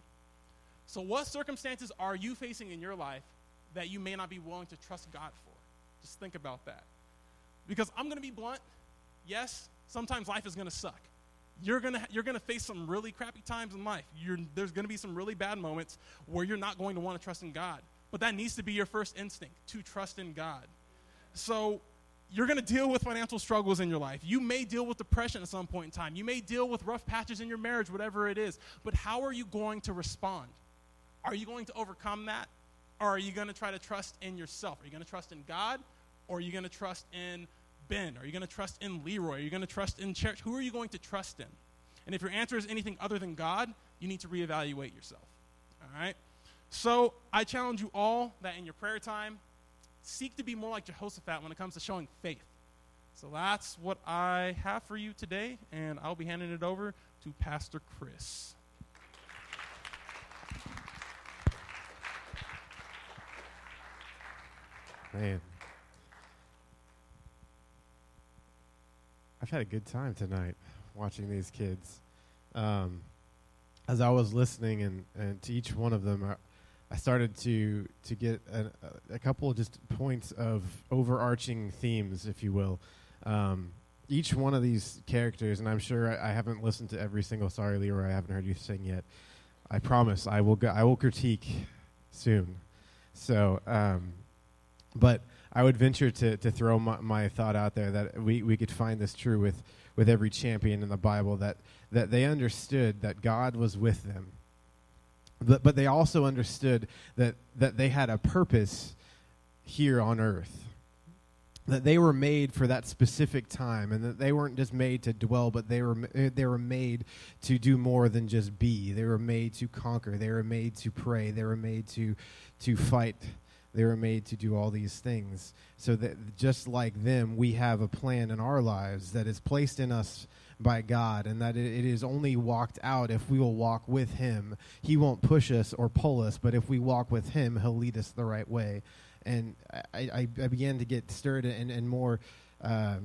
So what circumstances are you facing in your life that you may not be willing to trust God for? Just think about that. Because I'm going to be blunt. Yes, sometimes life is going to suck. You're going to you're going to face some really crappy times in life. You're, there's going to be some really bad moments where you're not going to want to trust in God. But that needs to be your first instinct, to trust in God. So you're going to deal with financial struggles in your life. You may deal with depression at some point in time. You may deal with rough patches in your marriage, whatever it is. But how are you going to respond? Are you going to overcome that? Or are you going to try to trust in yourself? Are you going to trust in God? Or are you going to trust in Ben? Are you going to trust in Leroy? Are you going to trust in Cherish? Who are you going to trust in? And if your answer is anything other than God, you need to reevaluate yourself. All right? So I challenge you all that in your prayer time, seek to be more like Jehoshaphat when it comes to showing faith. So that's what I have for you today, and I'll be handing it over to Pastor Chris. Man. I've had a good time tonight watching these kids. Um, as I was listening and, and to each one of them, I, I started to to get a, a couple of just points of overarching themes, if you will. Um, each one of these characters, and I'm sure I, I haven't listened to every single sorry, Leroy, I haven't heard you sing yet. I promise I will go, I will critique soon. So, um, but I would venture to to throw my, my thought out there that we, we could find this true with, with every champion in the Bible, that, that they understood that God was with them. But, but they also understood that, that they had a purpose here on earth, that they were made for that specific time, and that they weren't just made to dwell, but they were they were made to do more than just be. They were made to conquer. They were made to pray. They were made to to fight. They were made to do all these things. So that just like them, we have a plan in our lives that is placed in us by God, and that it is only walked out if we will walk with him. He won't push us or pull us, but if we walk with him, he'll lead us the right way. And I, I began to get stirred and, and more uh,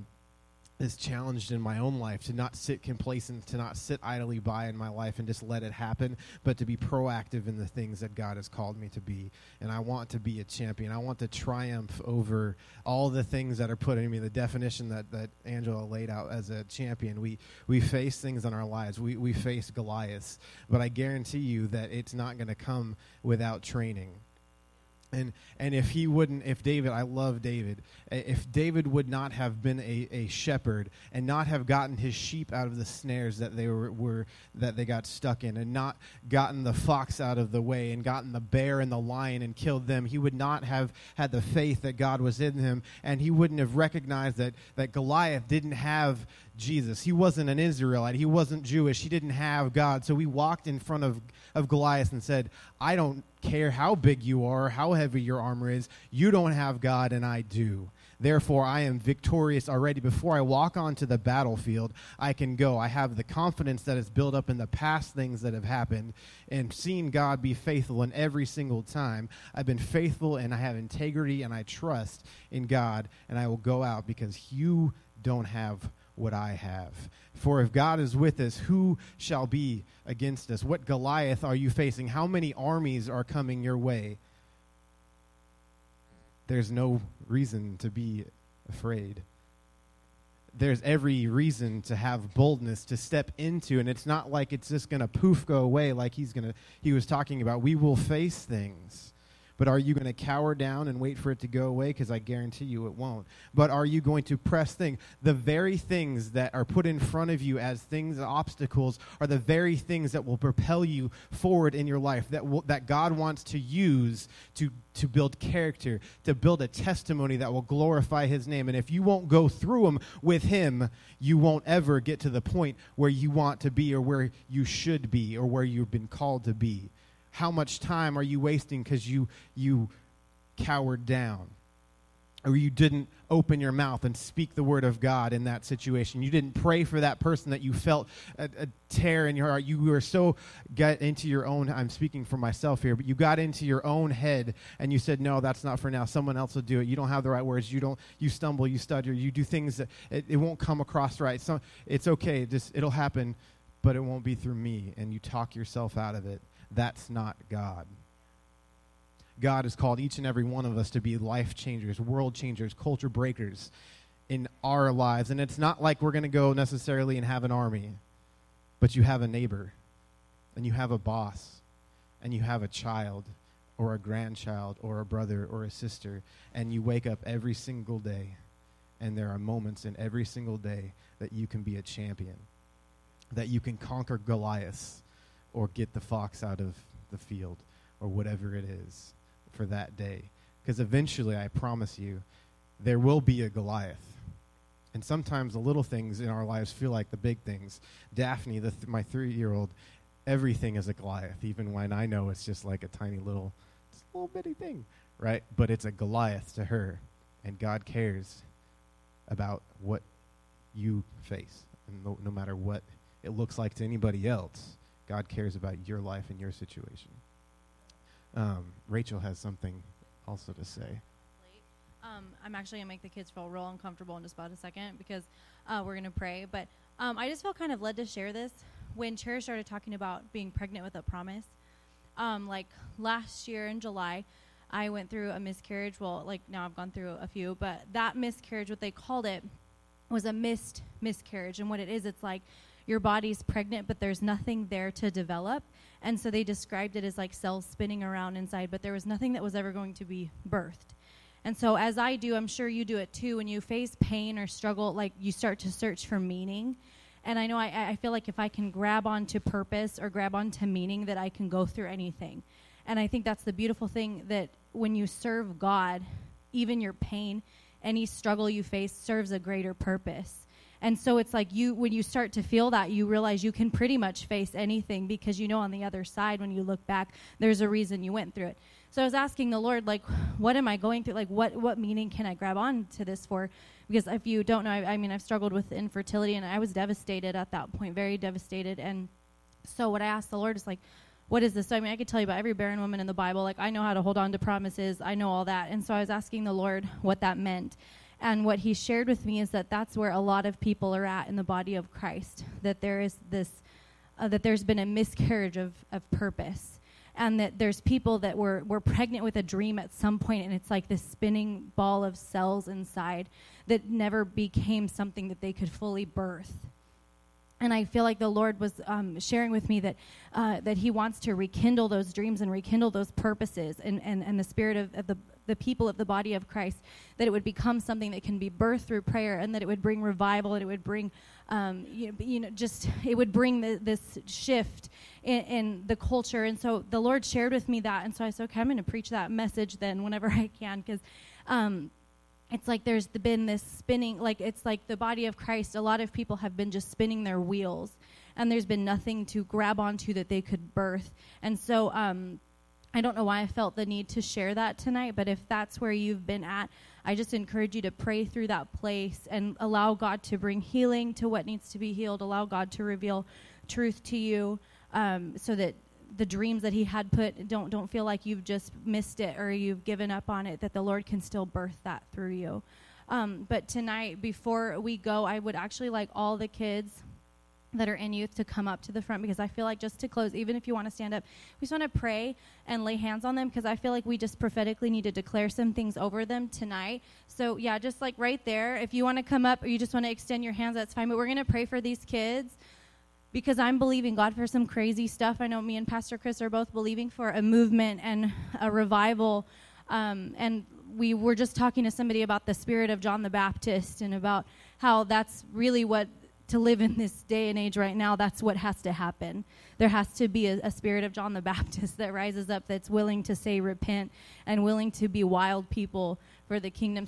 is challenged in my own life to not sit complacent, to not sit idly by in my life and just let it happen, but to be proactive in the things that God has called me to be. And I want to be a champion. I want to triumph over all the things that are put in me, the definition that, that Angela laid out as a champion. We we face things in our lives. We, we face Goliaths. But I guarantee you that it's not going to come without training. And and if he wouldn't, if David, I love David, if David would not have been a, a shepherd and not have gotten his sheep out of the snares that they were, were that they got stuck in, and not gotten the fox out of the way and gotten the bear and the lion and killed them, he would not have had the faith that God was in him, and he wouldn't have recognized that, that Goliath didn't have Jesus. He wasn't an Israelite. He wasn't Jewish. He didn't have God. So we walked in front of, of Goliath and said, I don't care how big you are, how heavy your armor is. You don't have God, and I do. Therefore, I am victorious already. Before I walk onto the battlefield, I can go. I have the confidence that is built up in the past things that have happened, and seen God be faithful in every single time. I've been faithful, and I have integrity, and I trust in God, and I will go out because you don't have what I have. For if God is with us, who shall be against us? What Goliath are you facing? How many armies are coming your way? There's no reason to be afraid. There's every reason to have boldness to step into, and it's not like it's just going to poof go away like he's going to he was talking about. We will face things. But are you going to cower down and wait for it to go away? Because I guarantee you it won't. But are you going to press things? The very things that are put in front of you as things and obstacles are the very things that will propel you forward in your life, that will, that God wants to use to to build character, to build a testimony that will glorify his name. And if you won't go through them with him, you won't ever get to the point where you want to be or where you should be or where you've been called to be. How much time are you wasting because you you cowered down, or you didn't open your mouth and speak the word of God in that situation? You didn't pray for that person that you felt a, a tear in your heart. You were so got into your own, I'm speaking for myself here, but you got into your own head and you said, no, that's not for now. Someone else will do it. You don't have the right words. You don't. You stumble, you stutter, you do things that it, it won't come across right. So it's okay. Just it'll happen, but it won't be through me. And you talk yourself out of it. That's not God. God has called each and every one of us to be life changers, world changers, culture breakers in our lives. And it's not like we're going to go necessarily and have an army, but you have a neighbor, and you have a boss, and you have a child or a grandchild or a brother or a sister, and you wake up every single day, and there are moments in every single day that you can be a champion, that you can conquer Goliath, or get the fox out of the field, or whatever it is for that day. Because eventually, I promise you, there will be a Goliath. And sometimes the little things in our lives feel like the big things. Daphne, the th- my three-year-old, everything is a Goliath, even when I know it's just like a tiny little, just a little bitty thing, right? But it's a Goliath to her, and God cares about what you face. And no, no matter what it looks like to anybody else, God cares about your life and your situation. Um, Rachel has something also to say. Um, I'm actually going to make the kids feel real uncomfortable in just about a second because uh, we're going to pray. But um, I just felt kind of led to share this when Cherish started talking about being pregnant with a promise. Um, like last year in July, I went through a miscarriage. Well, like now I've gone through a few, but that miscarriage, what they called it, was a missed miscarriage. And what it is, it's like your body's pregnant, but there's nothing there to develop. And so they described it as like cells spinning around inside, but there was nothing that was ever going to be birthed. And so as I do, I'm sure you do it too, when you face pain or struggle, like you start to search for meaning. And I know I, I feel like if I can grab onto purpose or grab onto meaning, that I can go through anything. And I think that's the beautiful thing, that when you serve God, even your pain, any struggle you face serves a greater purpose. And so it's like you, when you start to feel that, you realize you can pretty much face anything, because you know on the other side, when you look back, there's a reason you went through it. So I was asking the Lord, like, what am I going through? Like, what, what meaning can I grab on to this for? Because if you don't know, I, I mean, I've struggled with infertility, and I was devastated at that point, very devastated. And so what I asked the Lord is, like, what is this? So, I mean, I could tell you about every barren woman in the Bible. Like, I know how to hold on to promises. I know all that. And so I was asking the Lord what that meant. And what he shared with me is that that's where a lot of people are at in the body of Christ, that there is this, uh, that there's been a miscarriage of, of purpose. And that there's people that were, were pregnant with a dream at some point, and it's like this spinning ball of cells inside that never became something that they could fully birth. And I feel like the Lord was um, sharing with me that uh, that he wants to rekindle those dreams and rekindle those purposes, and, and, and the spirit of, of the, the people of the body of Christ, that it would become something that can be birthed through prayer, and that it would bring revival, and it would bring, um, you know, you know, just, it would bring the, this shift in, in the culture. And so the Lord shared with me that. And so I said, okay, I'm going to preach that message then whenever I can, because um, it's like there's been this spinning, like it's like the body of Christ, a lot of people have been just spinning their wheels, and there's been nothing to grab onto that they could birth. And so um, I don't know why I felt the need to share that tonight, but if that's where you've been at, I just encourage you to pray through that place and allow God to bring healing to what needs to be healed, allow God to reveal truth to you, um, so that the dreams that he had put, don't don't feel like you've just missed it or you've given up on it, that the Lord can still birth that through you. Um, but tonight, before we go, I would actually like all the kids that are in youth to come up to the front, because I feel like, just to close, even if you want to stand up, we just want to pray and lay hands on them, because I feel like we just prophetically need to declare some things over them tonight. So yeah, just like right there, if you want to come up or you just want to extend your hands, that's fine. But we're going to pray for these kids, because I'm believing God for some crazy stuff. I know me and Pastor Chris are both believing for a movement and a revival. Um, and we were just talking to somebody about the spirit of John the Baptist, and about how that's really what, to live in this day and age right now, that's what has to happen. There has to be a, a spirit of John the Baptist that rises up, that's willing to say repent and willing to be wild people for the kingdom.